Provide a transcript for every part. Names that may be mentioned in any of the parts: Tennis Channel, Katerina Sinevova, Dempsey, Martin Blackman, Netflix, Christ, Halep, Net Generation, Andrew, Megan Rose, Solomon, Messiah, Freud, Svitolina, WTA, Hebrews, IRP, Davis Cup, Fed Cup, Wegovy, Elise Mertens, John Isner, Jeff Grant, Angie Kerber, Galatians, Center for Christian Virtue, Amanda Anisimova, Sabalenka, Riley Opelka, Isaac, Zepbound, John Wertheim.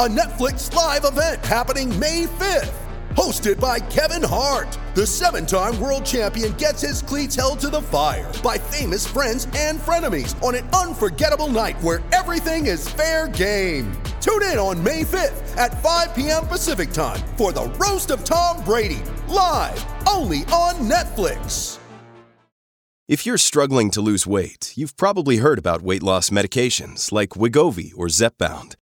A Netflix live event happening May 5th. Hosted by Kevin Hart, the seven-time world champion gets his cleats held to the fire by famous friends and frenemies on an unforgettable night where everything is fair game. Tune in on May 5th at 5 p.m. Pacific time for The Roast of Tom Brady, live only on Netflix. If you're struggling to lose weight, you've probably heard about weight loss medications like Wegovy or Zepbound,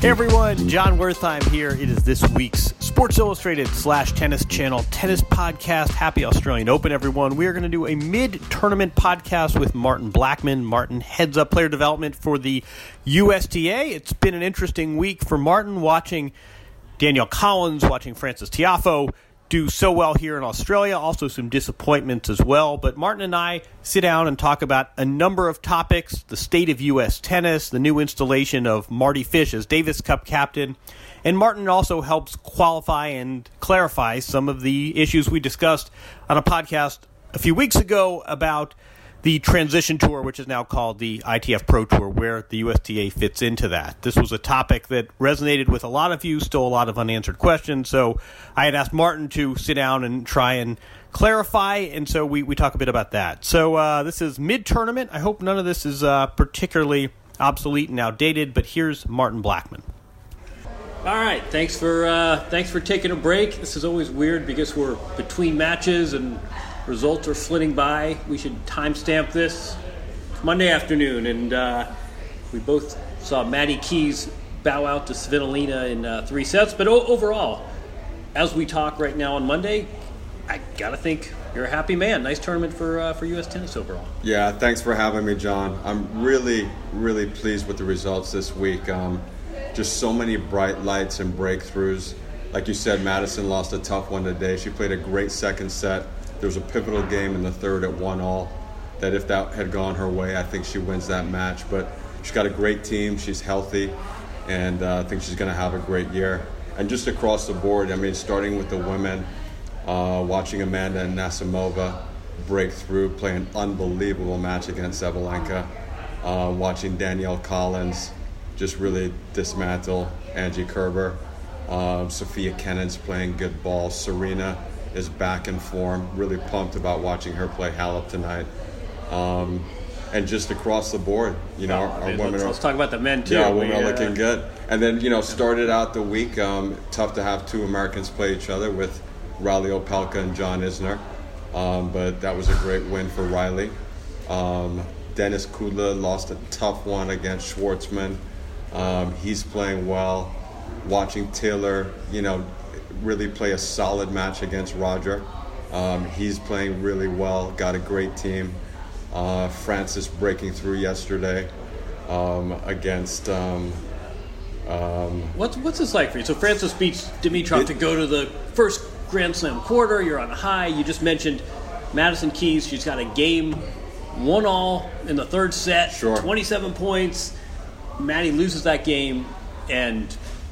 Hey everyone, John Wertheim here. It is this week's Sports Illustrated / Tennis Channel tennis podcast. Happy Australian Open, everyone. We are going to do a mid-tournament podcast with Martin Blackman. Martin heads up player development for the USTA. It's been an interesting week for Martin, watching Danielle Collins, watching Francis Tiafoe do so well here in Australia. Also some disappointments as well. But Martin and I sit down and talk about a number of topics: the state of U.S. tennis, the new installation of Marty Fish as Davis Cup captain, and Martin also helps qualify and clarify some of the issues we discussed on a podcast a few weeks ago about the transition tour, which is now called the ITF Pro Tour, where the USTA fits into that. This was a topic that resonated with a lot of you, still a lot of unanswered questions, so I had asked Martin to sit down and try and clarify, and so we talk a bit about that. So this is mid-tournament. I hope none of this is particularly obsolete and outdated, but here's Martin Blackman. All right, thanks for taking a break. This is always weird because we're between matches and results are flitting by. We should timestamp this. It's Monday afternoon, and we both saw Maddie Keys bow out to Svitolina in three sets. But overall, as we talk right now on Monday, I gotta think you're a happy man. Nice tournament for U.S. tennis overall. Yeah, thanks for having me, John. I'm really, really pleased with the results this week. Just so many bright lights and breakthroughs. Like you said, Madison lost a tough one today. She played a great second set. There was a pivotal game in the third at 1-1 that if that had gone her way, I think she wins that match. But she's got a great team. She's healthy, and I think she's going to have a great year. And just across the board, I mean, starting with the women, watching Amanda Anisimova break through, play an unbelievable match against Sabalenka, watching Danielle Collins just really dismantle Angie Kerber, Sophia Kennan's playing good ball, Serena is back in form. Really pumped about watching her play Halep tonight, and just across the board, you know, let's talk about the men too. Yeah, women are looking good. And then, you know, started out the week tough to have two Americans play each other with Riley Opelka and John Isner, but that was a great win for Riley. Dennis Kudla lost a tough one against Schwartzman. He's playing well. Watching Taylor, you know, really play a solid match against Roger. He's playing really well, got a great team. Francis breaking through yesterday against... What's this like for you? So Francis beats Dimitrov to go to the first Grand Slam quarter. You're on a high. You just mentioned Madison Keys. She's got a game 1-1 in the third set. Sure. 27 points. Maddie loses that game and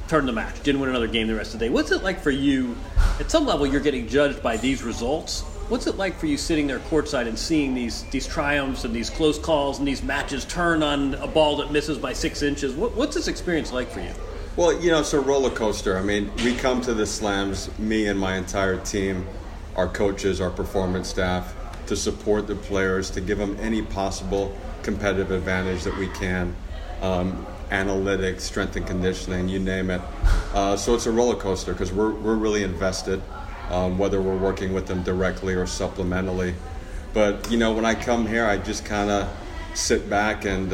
turned the match, didn't win another game the rest of the day. What's it like for you? At some level, you're getting judged by these results, What's it like for you sitting there courtside and seeing these triumphs and these close calls and these matches turn on a ball that misses by 6 inches? What's this experience like for you? Well, you know, it's a roller coaster. I mean, we come to the slams, me and my entire team, our coaches, our performance staff, to support the players, to give them any possible competitive advantage that we can. Analytics, strength and conditioning, you name it. So it's a roller coaster because we're really invested, whether we're working with them directly or supplementally. But you know, when I come here, I just kind of sit back and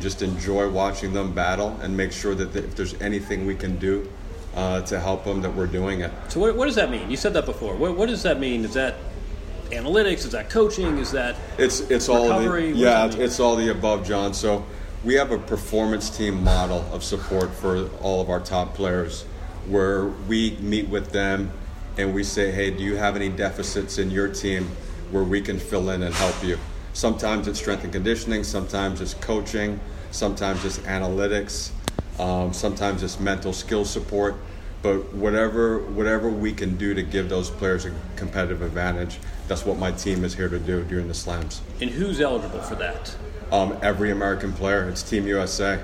just enjoy watching them battle and make sure that if there's anything we can do to help them, that we're doing it. So what does that mean? You said that before. What does that mean? Is that analytics? Is that coaching? Is that it's recovery? It's all the above, John. So we have a performance team model of support for all of our top players where we meet with them and we say, hey, do you have any deficits in your team where we can fill in and help you? Sometimes it's strength and conditioning, sometimes it's coaching, sometimes it's analytics, sometimes it's mental skill support, but whatever we can do to give those players a competitive advantage, that's what my team is here to do during the slams. And who's eligible for that? Every American player. It's Team USA.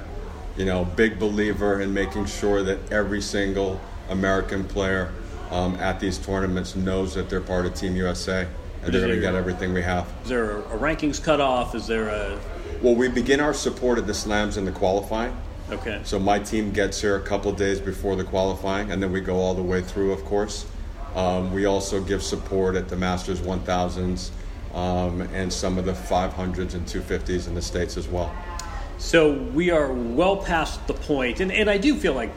You know, big believer in making sure that every single American player at these tournaments knows that they're part of Team USA and they're going to get everything we have. Is there a rankings cutoff? Is there a... Well, we begin our support of the slams in the qualifying. Okay. So my team gets here a couple days before the qualifying, and then we go all the way through, of course. We also give support at the Masters 1000s. And some of the 500s and 250s in the States as well. So we are well past the point, and I do feel like,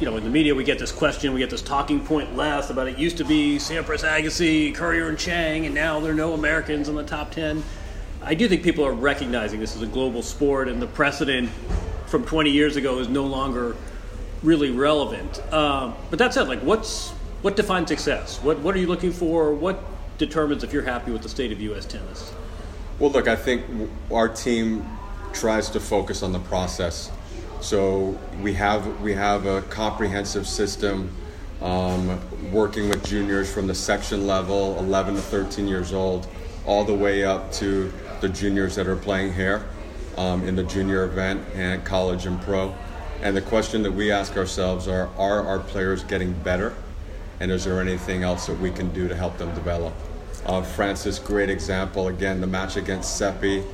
you know, in the media we get this question, we get this talking point last about it used to be Sampras, Agassi, Currier and Chang, and now there are no Americans in the top 10. I do think people are recognizing this is a global sport, and the precedent from 20 years ago is no longer really relevant. But that said, like, what defines success? What are you looking for? What determines if you're happy with the state of U.S. tennis? Well, look, I think our team tries to focus on the process. So we have a comprehensive system working with juniors from the section level, 11 to 13 years old, all the way up to the juniors that are playing here in the junior event and college and pro. And the question that we ask ourselves are our players getting better? And is there anything else that we can do to help them develop? Francis, great example. Again, the match against Seppi,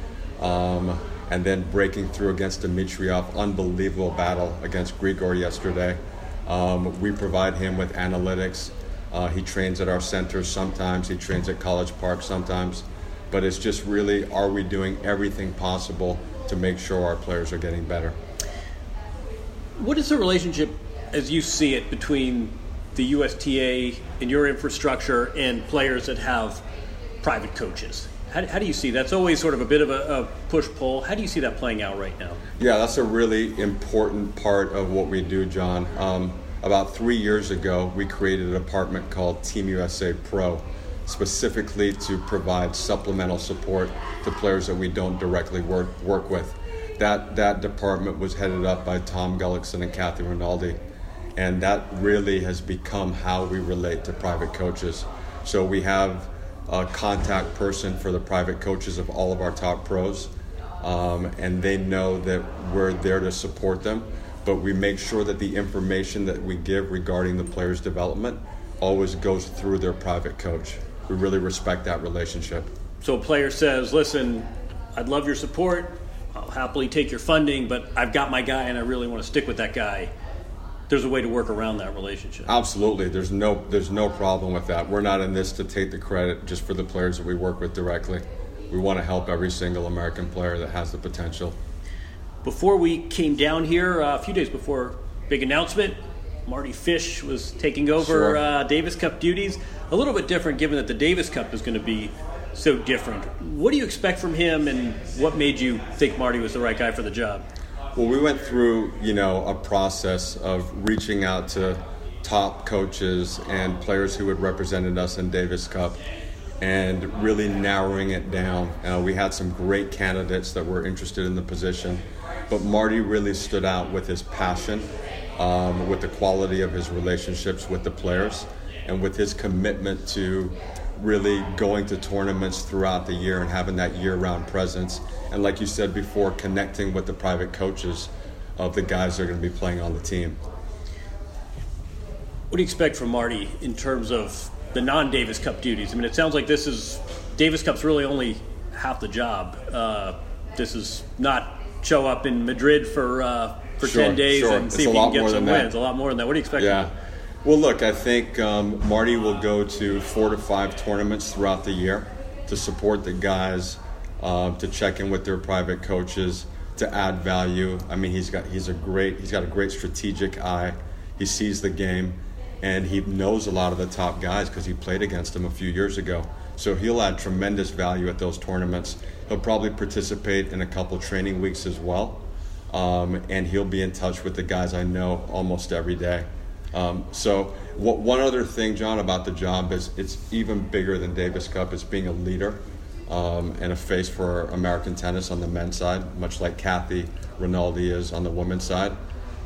and then breaking through against Dimitriov. Unbelievable battle against Grigor yesterday. We provide him with analytics. He trains at our center sometimes. He trains at College Park sometimes. But it's just really, are we doing everything possible to make sure our players are getting better? What is the relationship, as you see it, between the USTA and your infrastructure and players that have private coaches? How do you see that's always sort of a bit of a push-pull. How do you see that playing out right now? Yeah, that's a really important part of what we do, John. About 3 years ago, we created an department called Team USA Pro, specifically to provide supplemental support to players that we don't directly work with. That department was headed up by Tom Gullickson and Kathy Rinaldi. And that really has become how we relate to private coaches. So we have a contact person for the private coaches of all of our top pros, and they know that we're there to support them, but we make sure that the information that we give regarding the player's development always goes through their private coach. We really respect that relationship. So a player says, listen, I'd love your support, I'll happily take your funding, but I've got my guy and I really want to stick with that guy. There's a way to work around that relationship. Absolutely. There's no problem with that. We're not in this to take the credit just for the players that we work with directly. We want to help every single American player that has the potential. Before we came down here, a few days before big announcement, Marty Fish was taking over Davis Cup duties. A little bit different given that the Davis Cup is going to be so different. What do you expect from him, and what made you think Marty was the right guy for the job? Well, we went through, you know, a process of reaching out to top coaches and players who had represented us in Davis Cup and really narrowing it down. We had some great candidates that were interested in the position, but Marty really stood out with his passion, with the quality of his relationships with the players, and with his commitment to really going to tournaments throughout the year and having that year-round presence. And like you said before, connecting with the private coaches of the guys that are going to be playing on the team. What do you expect from Marty in terms of the non-Davis Cup duties? I mean, it sounds like this is Davis Cup's really only half the job. This is not show up in Madrid for 10 days and see if you can get some wins. A lot more than that. What do you expect? Yeah. Well, look, I think Marty will go to 4 to 5 tournaments throughout the year to support the guys, to check in with their private coaches, to add value. I mean, he's got a great strategic eye. He sees the game, and he knows a lot of the top guys because he played against them a few years ago. So he'll add tremendous value at those tournaments. He'll probably participate in a couple training weeks as well, and he'll be in touch with the guys I know almost every day. One other thing, John, about the job is it's even bigger than Davis Cup. It's being a leader and a face for American tennis on the men's side, much like Kathy Rinaldi is on the women's side.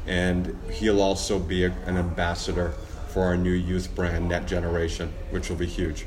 And he'll also be an ambassador for our new youth brand, Net Generation, which will be huge.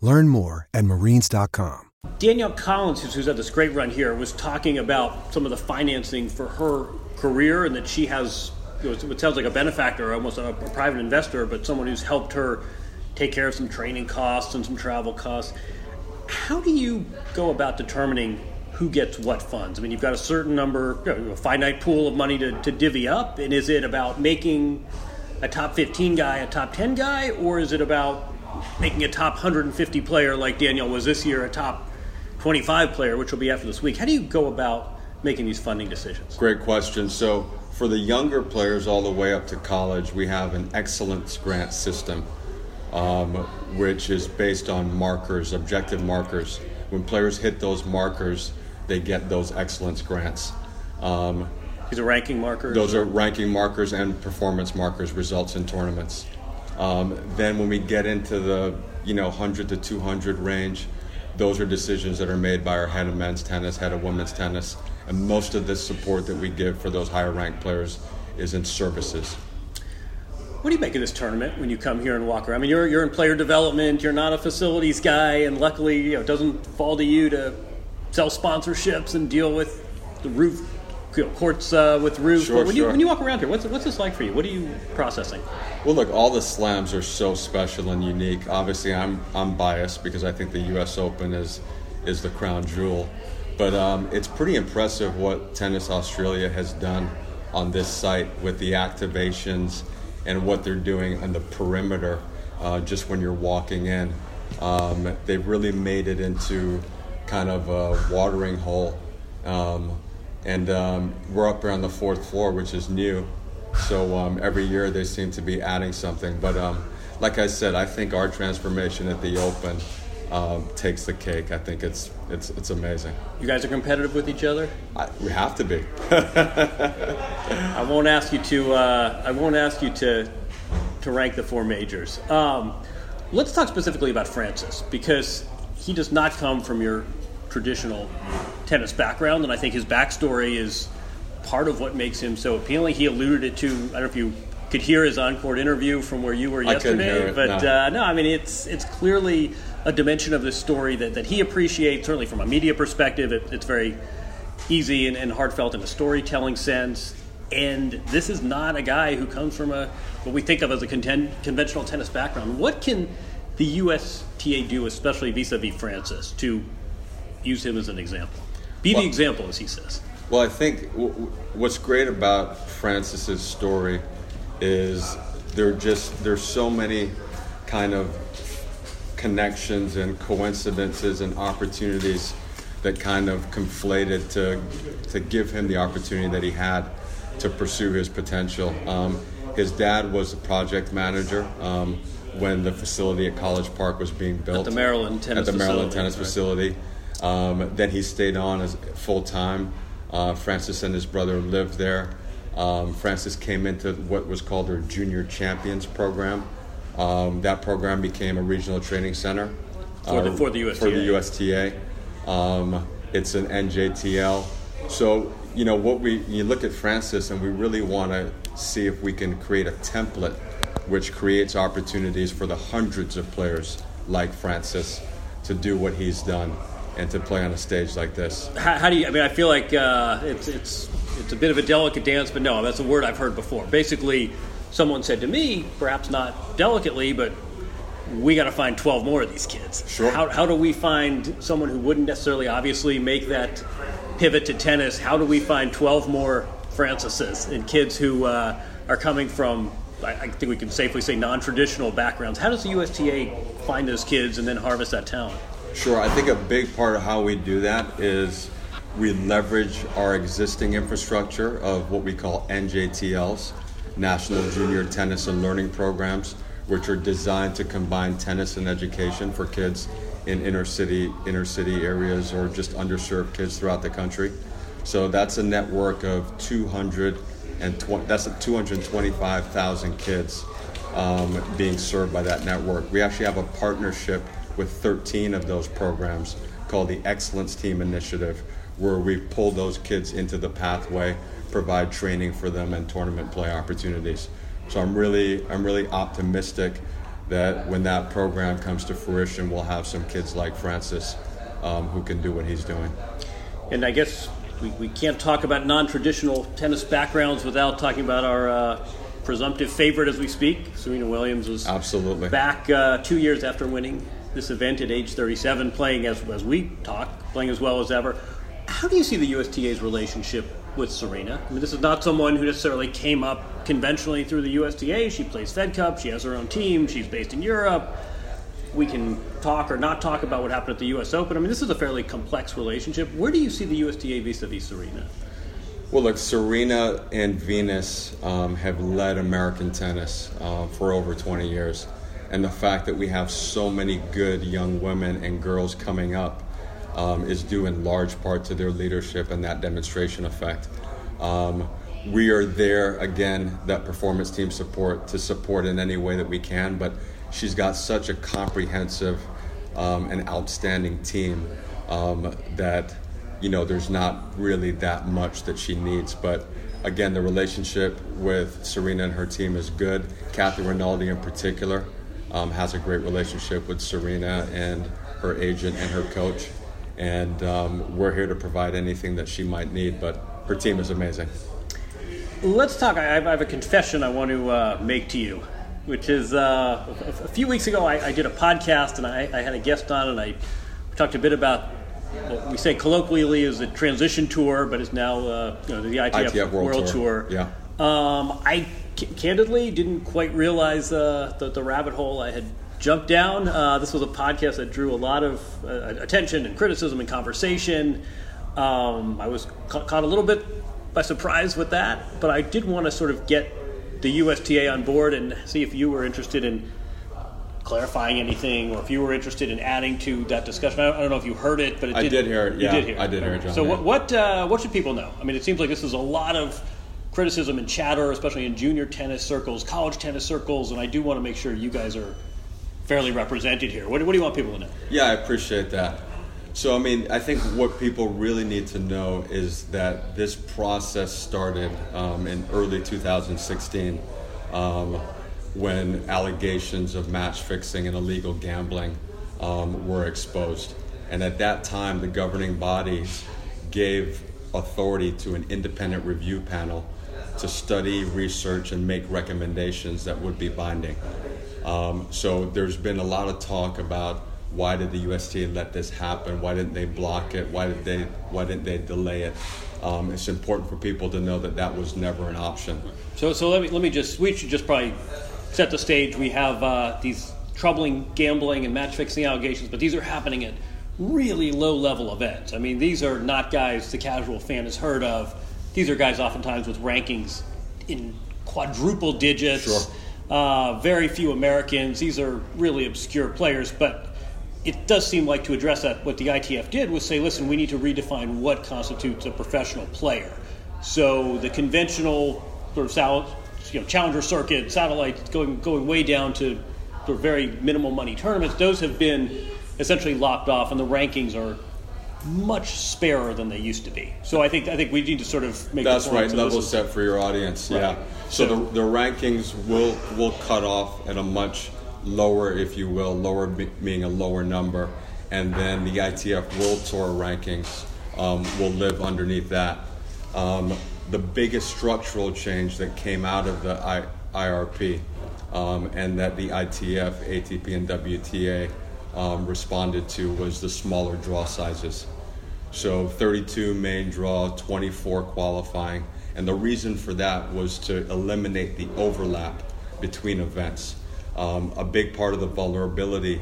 Learn more at Marines.com. Danielle Collins, who's had this great run here, was talking about some of the financing for her career and that she has what sounds like a benefactor, almost a private investor, but someone who's helped her take care of some training costs and some travel costs. How do you go about determining who gets what funds? I mean, you've got a certain number, a finite pool of money to divvy up, and is it about making a top 15 guy a top 10 guy, or is it about making a top 150 player like Danielle was this year, a top 25 player, which will be after this week? How do you go about making these funding decisions? Great question. So for the younger players all the way up to college, we have an excellence grant system, which is based on markers, objective markers. When players hit those markers, they get those excellence grants. These are ranking markers? Those are ranking markers and performance markers, results in tournaments. Then when we get into the 100 to 200 range, those are decisions that are made by our head of men's tennis, head of women's tennis, and most of the support that we give for those higher ranked players is in services. What do you make of this tournament when you come here and walk around? I mean, you're in player development, you're not a facilities guy, and luckily it doesn't fall to you to sell sponsorships and deal with the roof courts with roofs. Sure, When you walk around here, what's this like for you? What are you processing? Well, look, all the slams are so special and unique. Obviously, I'm biased because I think the U.S. Open is the crown jewel, but it's pretty impressive what Tennis Australia has done on this site with the activations and what they're doing on the perimeter. Just when you're walking in, they've really made it into kind of a watering hole. And we're up around the 4th floor, which is new. So every year they seem to be adding something. But like I said, I think our transformation at the Open takes the cake. I think it's amazing. You guys are competitive with each other? We have to be. I won't ask you to rank the four majors. Let's talk specifically about Francis, because he does not come from your traditional tennis background, and I think his backstory is part of what makes him so appealing. He alluded it to, I don't know if you could hear his on-court interview from where you were yesterday. I couldn't hear it, but it's clearly a dimension of this story that he appreciates, certainly from a media perspective. It's very easy and heartfelt in a storytelling sense, and this is not a guy who comes from what we think of as a conventional tennis background. What can the USTA do, especially vis-a-vis Francis, to use him as an example? The example, as he says. Well, I think what's great about Francis's story is there's so many kind of connections and coincidences and opportunities that kind of conflated to give him the opportunity that he had to pursue his potential. His dad was a project manager when the facility at College Park was being built. At the Maryland tennis facility. Then he stayed on as full-time. Francis and his brother lived there. Francis came into what was called their Junior Champions program. That program became a regional training center for the USTA. It's an NJTL. So, you know, you look at Francis, and we really want to see if we can create a template which creates opportunities for the hundreds of players like Francis to do what he's done and to play on a stage like this. I feel like it's a bit of a delicate dance, but no, that's a word I've heard before. Basically, someone said to me, perhaps not delicately, but we got to find 12 more of these kids. Sure. How do we find someone who wouldn't necessarily obviously make that pivot to tennis? How do we find 12 more Francis's and kids who are coming from, I think we can safely say, non-traditional backgrounds? How does the USTA find those kids and then harvest that talent? Sure. I think a big part of how we do that is we leverage our existing infrastructure of what we call NJTLs, National Junior Tennis and Learning Programs, which are designed to combine tennis and education for kids in inner city areas or just underserved kids throughout the country. So that's a network of 225,000 kids being served by that network. We actually have a partnership with 13 of those programs called the Excellence Team Initiative, where we pull those kids into the pathway, provide training for them and tournament play opportunities. So I'm really optimistic that when that program comes to fruition, we'll have some kids like Francis who can do what he's doing. And I guess we can't talk about non-traditional tennis backgrounds without talking about our presumptive favorite as we speak. Serena Williams was absolutely back 2 years after winning this event at age 37, playing as we talk, playing as well as ever. How do you see the USTA's relationship with Serena? I mean, this is not someone who necessarily came up conventionally through the USTA. She plays Fed Cup. She has her own team. She's based in Europe. We can talk or not talk about what happened at the U.S. Open. I mean, this is a fairly complex relationship. Where do you see the USTA vis-a-vis Serena? Well, look, Serena and Venus have led American tennis for over 20 years. And the fact that we have so many good young women and girls coming up is due in large part to their leadership and that demonstration effect. We are there, again, that performance team support in any way that we can, but she's got such a comprehensive and outstanding team that, you know, there's not really that much that she needs. But again, the relationship with Serena and her team is good. Kathy Rinaldi in particular has a great relationship with Serena and her agent and her coach. And we're here to provide anything that she might need, but her team is amazing. Let's talk. I have a confession I want to make to you, which is a few weeks ago I did a podcast and I had a guest on and I talked a bit about what we say colloquially is a transition tour, but it's now the ITF World Tour. Yeah. I candidly didn't quite realize the rabbit hole I had jumped down. This was a podcast that drew a lot of attention and criticism and conversation. I was caught a little bit by surprise with that, but I did want to sort of get the USTA on board and see if you were interested in clarifying anything or if you were interested in adding to that discussion. I don't know if you heard it, but I did hear it, John. So what should people know? I mean, it seems like this is a lot of criticism and chatter, especially in junior tennis circles, college tennis circles, and I do want to make sure you guys are fairly represented here. What do you want people to know? Yeah, I appreciate that. So, I mean, I think what people really need to know is that this process started in early 2016 when allegations of match fixing and illegal gambling were exposed. And at that time, the governing bodies gave authority to an independent review panel to study, research, and make recommendations that would be binding. So there's been a lot of talk about why did the USTA let this happen? Why didn't they block it? Why didn't they delay it? It's important for people to know that that was never an option. So let me just, we should just probably set the stage. We have these troubling gambling and match fixing allegations, but these are happening at really low level events. I mean, these are not guys the casual fan has heard of. These are guys oftentimes with rankings in quadruple digits. Sure. Very few Americans. These are really obscure players, but it does seem like, to address that, what the ITF did was say, listen, we need to redefine what constitutes a professional player. So the conventional sort of challenger circuit, satellites, going way down to sort of very minimal money tournaments, those have been essentially lopped off, and the rankings are much sparer than they used to be. So I think we need to sort of make that's right level set for your audience. Right. Yeah. So the rankings will cut off at a much lower, if you will, lower meaning a lower number, and then the ITF World Tour rankings will live underneath that. The biggest structural change that came out of the IRP and that the ITF, ATP, and WTA responded to was the smaller draw sizes. So 32 main draw, 24 qualifying, and the reason for that was to eliminate the overlap between events. A big part of the vulnerability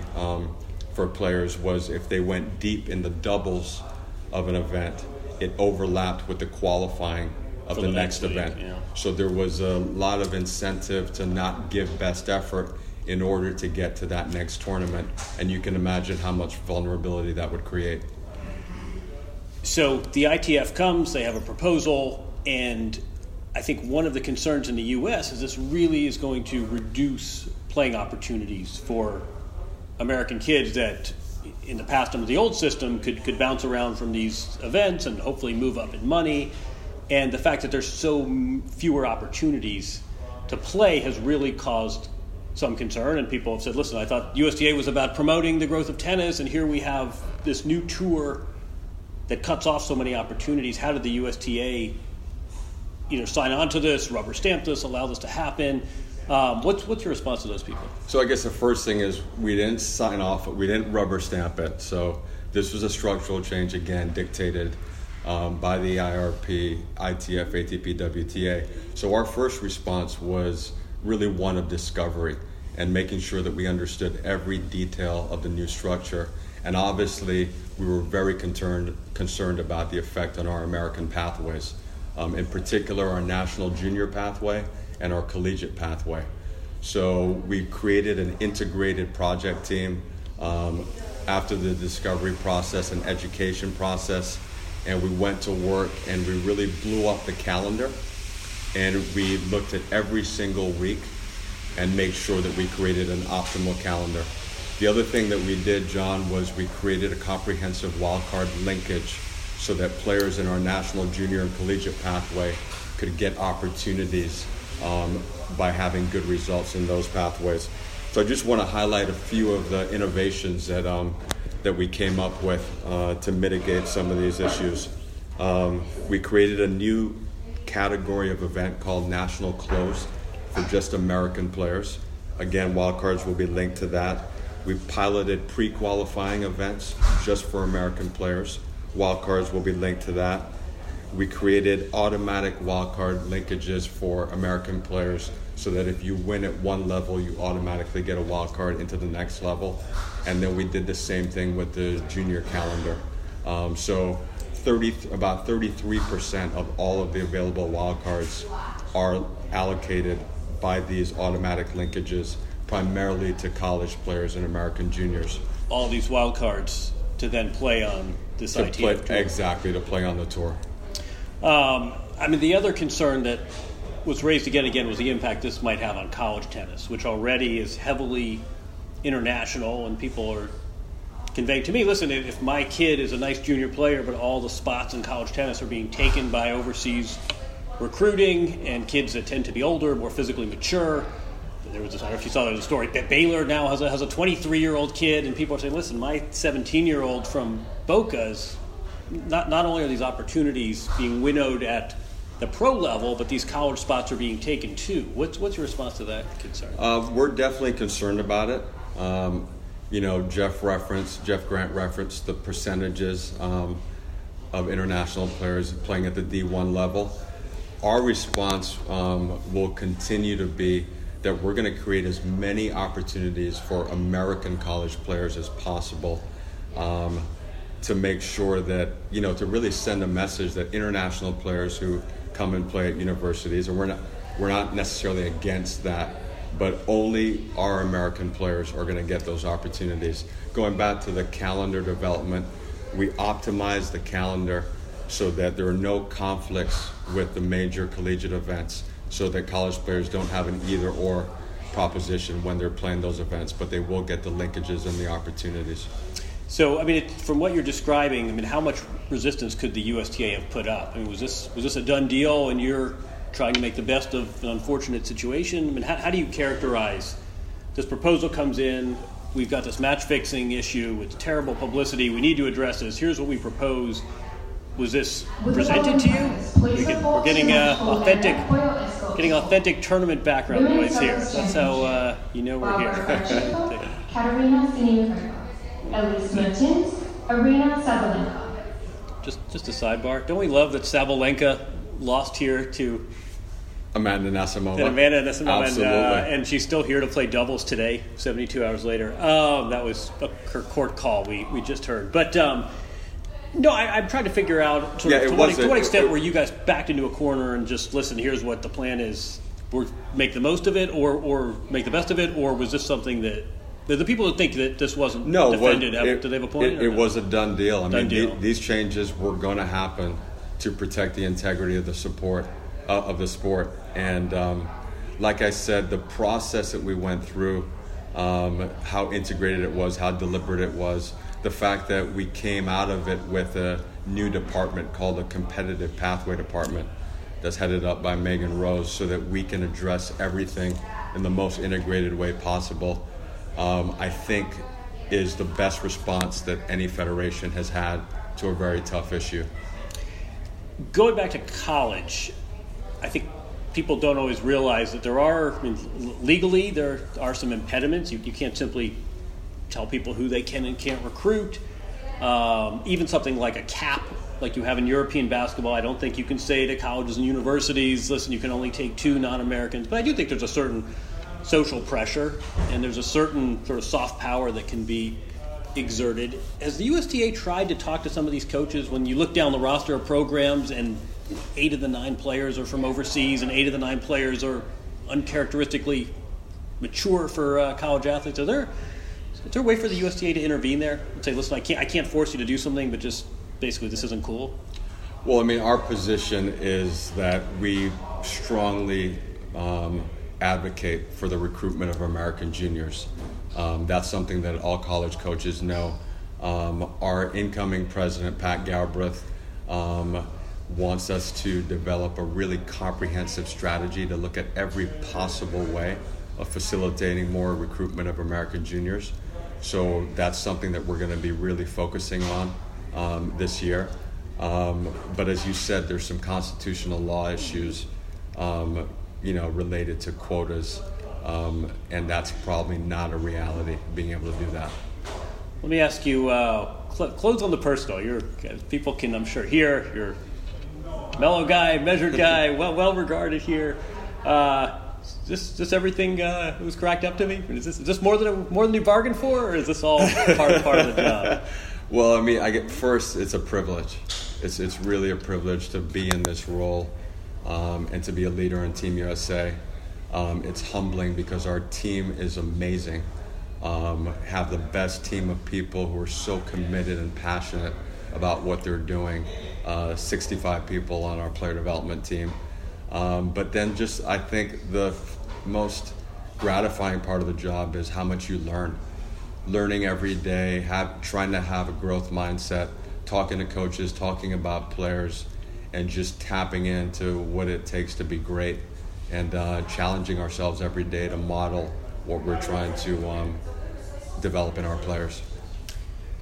for players was if they went deep in the doubles of an event, it overlapped with the qualifying of the next event. Yeah. So there was a lot of incentive to not give best effort in order to get to that next tournament, and you can imagine how much vulnerability that would create. So the ITF comes, they have a proposal, and I think one of the concerns in the U.S. is this really is going to reduce playing opportunities for American kids that in the past under the old system could bounce around from these events and hopefully move up in money. And the fact that there's so fewer opportunities to play has really caused some concern, and people have said, listen, I thought USTA was about promoting the growth of tennis, and here we have this new tour that cuts off so many opportunities. How did the USTA sign on to this, rubber stamp this, allow this to happen? What's your response to those people? So I guess the first thing is we didn't sign off, we didn't rubber stamp it. So this was a structural change, again, dictated by the IRP, ITF, ATP, WTA. So our first response was really one of discovery and making sure that we understood every detail of the new structure. And obviously, we were very concerned about the effect on our American pathways, in particular our national junior pathway and our collegiate pathway. So we created an integrated project team after the discovery process and education process, and we went to work and we really blew up the calendar, and we looked at every single week and make sure that we created an optimal calendar. The other thing that we did, John, was we created a comprehensive wildcard linkage so that players in our national junior and collegiate pathway could get opportunities by having good results in those pathways. So I just want to highlight a few of the innovations that we came up with to mitigate some of these issues. We created a new category of event called National Closed for just American players. Again, wildcards will be linked to that. We piloted pre-qualifying events just for American players. Wildcards will be linked to that. We created automatic wildcard linkages for American players so that if you win at one level, you automatically get a wildcard into the next level. And then we did the same thing with the junior calendar. So about 33% of all of the available wildcards are allocated by these automatic linkages, primarily to college players and American juniors. All these wildcards to then play on this ITF tour. Exactly, to play on the tour. The other concern that was raised again was the impact this might have on college tennis, which already is heavily international, and people are conveying to me, listen, if my kid is a nice junior player but all the spots in college tennis are being taken by overseas recruiting and kids that tend to be older, more physically mature. There was I don't know if you saw, there was a story that Baylor now has a 23-year-old kid, and people are saying, listen, my 17-year-old from Boca's, not only are these opportunities being winnowed at the pro level, but these college spots are being taken too. What's your response to that concern? We're definitely concerned about it. Jeff Grant referenced the percentages of international players playing at the D1 level. Our response will continue to be that we're going to create as many opportunities for American college players as possible to make sure that, you know, to really send a message that international players who come and play at universities, and we're not necessarily against that, but only our American players are going to get those opportunities. Going back to the calendar development, we optimize the calendar so that there are no conflicts with the major collegiate events, so that college players don't have an either-or proposition when they're playing those events, but they will get the linkages and the opportunities. So, I mean, from what you're describing, I mean, how much resistance could the USTA have put up? I mean, was this a done deal, and you're trying to make the best of an unfortunate situation? I mean, how do you characterize this proposal comes in, we've got this match-fixing issue, it's terrible publicity, we need to address this, here's what we propose. Was this presented to you? We're getting authentic tournament background noise here. That's how you know we're here. Katerina Sinevova, Elise Mertens, Arena Sabalenka. Just a sidebar. Don't we love that Sabalenka lost here to Amanda Anisimova? Amanda Anisimova, and she's still here to play doubles today, 72 hours later. That was her court call we just heard, but. No, I'm trying to figure out to what extent were you guys backed into a corner and just, listen, here's what the plan is. We're make the most of it or make the best of it, or was this something that the people who think that this wasn't defended, do they have a point? It was a done deal. These changes were going to happen to protect the integrity of the support of the sport. And like I said, the process that we went through, how integrated it was, how deliberate it was, the fact that we came out of it with a new department called the Competitive Pathway Department that's headed up by Megan Rose, so that we can address everything in the most integrated way possible, I think is the best response that any federation has had to a very tough issue. Going back to college, I think people don't always realize that legally there are some impediments. You can't simply tell people who they can and can't recruit. Even something like a cap, like you have in European basketball, I don't think you can say to colleges and universities, listen, you can only take 2 non-Americans. But I do think there's a certain social pressure, and there's a certain sort of soft power that can be exerted. Has the USTA tried to talk to some of these coaches when you look down the roster of programs and 8 of the 9 players are from overseas and 8 of the 9 players are uncharacteristically mature for college athletes? Is there a way for the USTA to intervene there and say, listen, I can't force you to do something, but just basically this isn't cool? Well, I mean, our position is that we strongly advocate for the recruitment of American juniors. That's something that all college coaches know. Our incoming president, Pat Galbraith, wants us to develop a really comprehensive strategy to look at every possible way of facilitating more recruitment of American juniors. So that's something that we're going to be really focusing on this year. But as you said, there's some constitutional law issues, related to quotas, and that's probably not a reality, being able to do that. Let me ask you, close on the personal. People can, I'm sure, hear you're a mellow guy, measured guy, well regarded here. Is this everything was cracked up to me? Is this more than you bargained for, or is this all part of the job? Well, I mean, first, it's a privilege. It's really a privilege to be in this role and to be a leader in Team USA. It's humbling because our team is amazing. Have the best team of people who are so committed and passionate about what they're doing. 65 people on our player development team. But then just, I think the most gratifying part of the job is how much you learn. Learning every day, trying to have a growth mindset, talking to coaches, talking about players, and just tapping into what it takes to be great, and challenging ourselves every day to model what we're trying to develop in our players.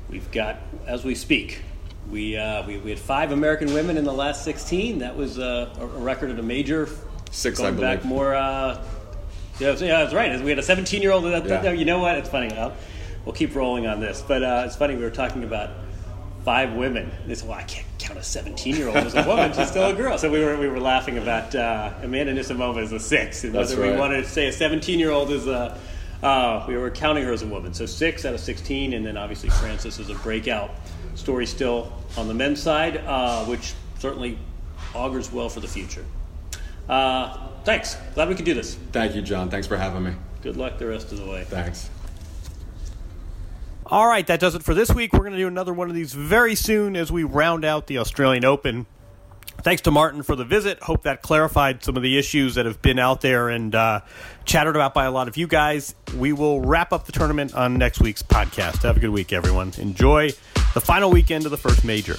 We've got, as we speak, We had five American women in the last 16. That was a record at a major. Six, going I believe. Back more. Yeah, that's right. We had a 17-year-old. Yeah. You know what? It's funny. We'll keep rolling on this. But it's funny. We were talking about five women. They said, well, I can't count a 17-year-old as a woman. She's still a girl. So we were laughing about Amanda Anisimova is a six. And that's whether right. we wanted to say a 17-year-old is a... we were counting her as a woman. So 6 out of 16. And then obviously Francis is a breakout story still on the men's side, which certainly augurs well for the future. Thanks. Glad we could do this. Thank you, John. Thanks for having me. Good luck the rest of the way. Thanks. All right, that does it for this week. We're going to do another one of these very soon as we round out the Australian Open. Thanks to Martin for the visit. Hope that clarified some of the issues that have been out there and chattered about by a lot of you guys. We will wrap up the tournament on next week's podcast. Have a good week, everyone. Enjoy the final weekend of the first major.